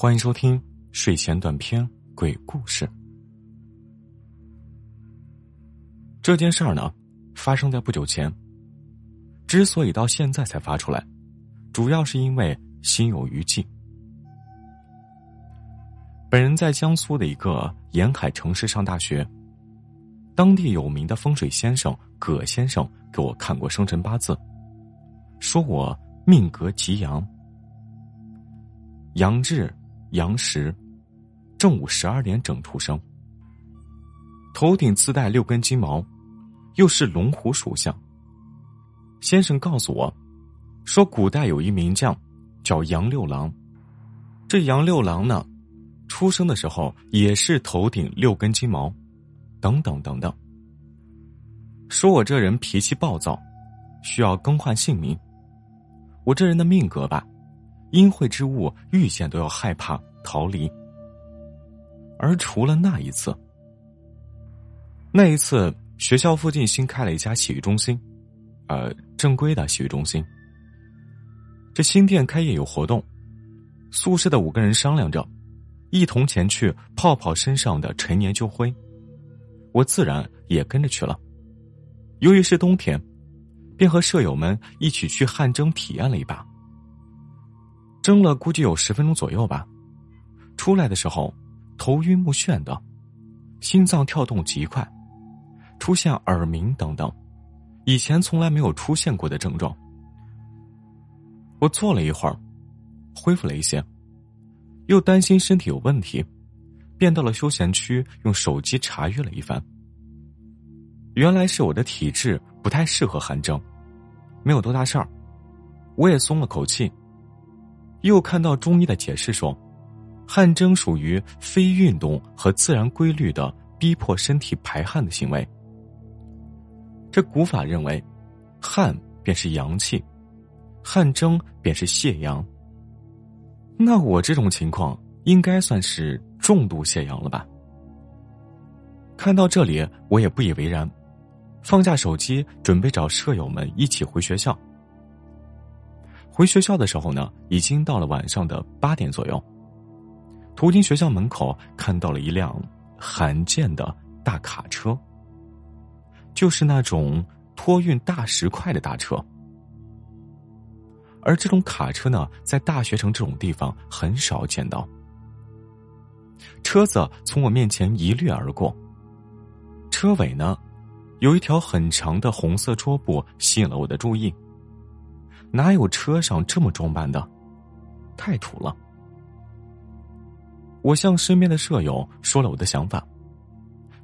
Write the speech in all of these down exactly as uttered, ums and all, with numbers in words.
欢迎收听睡前短篇鬼故事。这件事儿呢，发生在不久前，之所以到现在才发出来，主要是因为心有余悸。本人在江苏的一个沿海城市上大学，当地有名的风水先生葛先生给我看过生辰八字，说我命格极阳，阳至阳时，正午十二点整出生，头顶自带六根金毛，又是龙虎属相。先生告诉我说，古代有一名将叫杨六郎，这杨六郎呢，出生的时候也是头顶六根金毛，等等等等。说我这人脾气暴躁，需要更换姓名。我这人的命格吧，阴晦之物遇见都要害怕逃离。而除了那一次，那一次学校附近新开了一家洗浴中心，呃，正规的洗浴中心。这新店开业有活动，宿舍的五个人商量着，一同前去泡泡身上的陈年旧灰。我自然也跟着去了。由于是冬天，便和舍友们一起去汗蒸体验了一把。蒸了估计有十分钟左右吧，出来的时候头晕目眩的，心脏跳动极快，出现耳鸣等等以前从来没有出现过的症状。我坐了一会儿，恢复了一些，又担心身体有问题，便到了休闲区用手机查阅了一番。原来是我的体质不太适合汗蒸，没有多大事儿，我也松了口气。又看到中医的解释说，汗蒸属于非运动和自然规律的逼迫身体排汗的行为。这古法认为，汗便是阳气，汗蒸便是泄阳。那我这种情况应该算是重度泄阳了吧？看到这里，我也不以为然，放下手机，准备找舍友们一起回学校。回学校的时候呢，已经到了晚上的八点左右。途经学校门口，看到了一辆罕见的大卡车，就是那种托运大石块的大车。而这种卡车呢，在大学城这种地方很少见到。车子从我面前一掠而过，车尾呢，有一条很长的红色桌布吸引了我的注意。哪有车上这么装扮的？太土了。我向身边的舍友说了我的想法，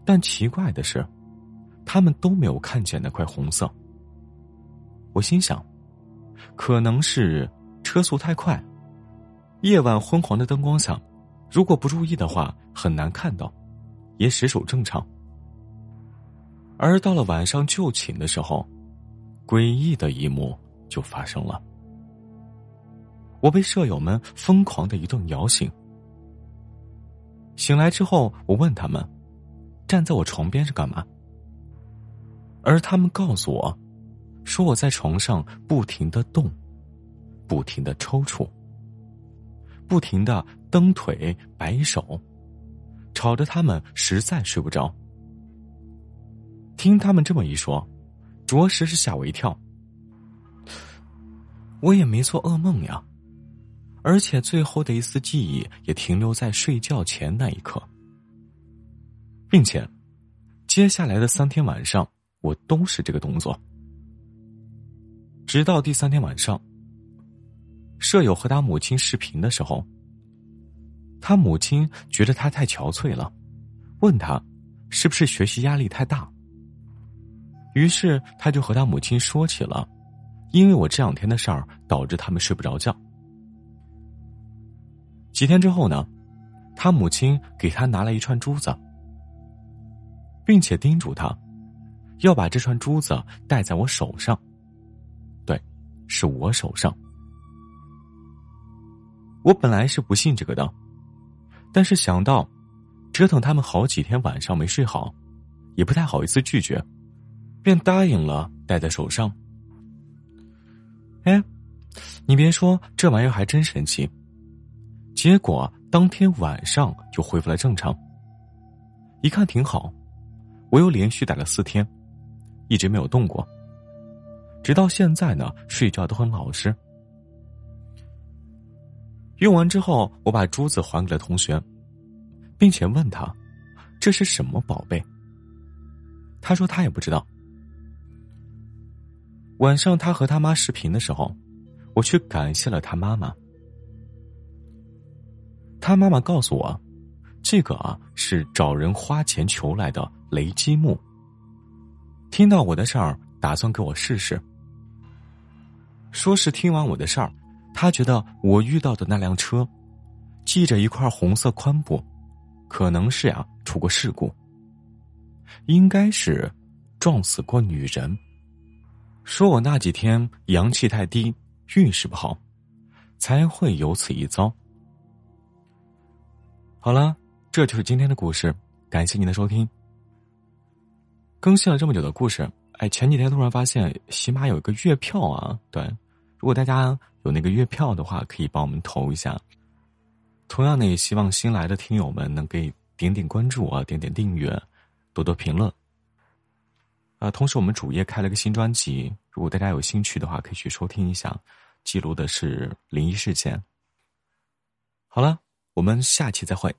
但奇怪的是，他们都没有看见那块红色。我心想，可能是车速太快，夜晚昏黄的灯光下，如果不注意的话，很难看到，也实属正常。而到了晚上就寝的时候，诡异的一幕就发生了。我被舍友们疯狂的一顿摇醒，醒来之后我问他们站在我床边是干嘛，而他们告诉我说，我在床上不停的动，不停的抽搐，不停的蹬腿摆手，吵得他们实在睡不着。听他们这么一说，着实是吓我一跳，我也没做噩梦呀，而且最后的一丝记忆也停留在睡觉前那一刻。并且接下来的三天晚上我都是这个动作。直到第三天晚上，舍友和他母亲视频的时候，他母亲觉得他太憔悴了，问他是不是学习压力太大。于是他就和他母亲说起了因为我这两天的事儿导致他们睡不着觉。几天之后呢，他母亲给他拿了一串珠子，并且叮嘱他要把这串珠子戴在我手上。对，是我手上。我本来是不信这个的，但是想到折腾他们好几天晚上没睡好，也不太好意思拒绝，便答应了戴在手上。哎，你别说，这玩意儿还真神奇。结果当天晚上就恢复了正常。一看挺好，我又连续打了四天，一直没有动过。直到现在呢，睡觉都很老实。用完之后，我把珠子还给了同学，并且问他这是什么宝贝。他说他也不知道。晚上他和他妈视频的时候，我去感谢了他妈妈。他妈妈告诉我，这个啊是找人花钱求来的雷击木。听到我的事儿，打算给我试试。说是听完我的事儿，他觉得我遇到的那辆车系着一块红色宽布，可能是呀、啊、出过事故，应该是撞死过女人。说我那几天阳气太低，运势不好，才会有此一遭。好了，这就是今天的故事，感谢您的收听。更新了这么久的故事，哎，前几天突然发现喜马有一个月票啊，对，如果大家有那个月票的话，可以帮我们投一下。同样呢，也希望新来的听友们能给点点关注啊，点点订阅，多多评论。啊，同时我们主页开了个新专辑，如果大家有兴趣的话，可以去收听一下，记录的是灵异事件。好了，我们下期再会。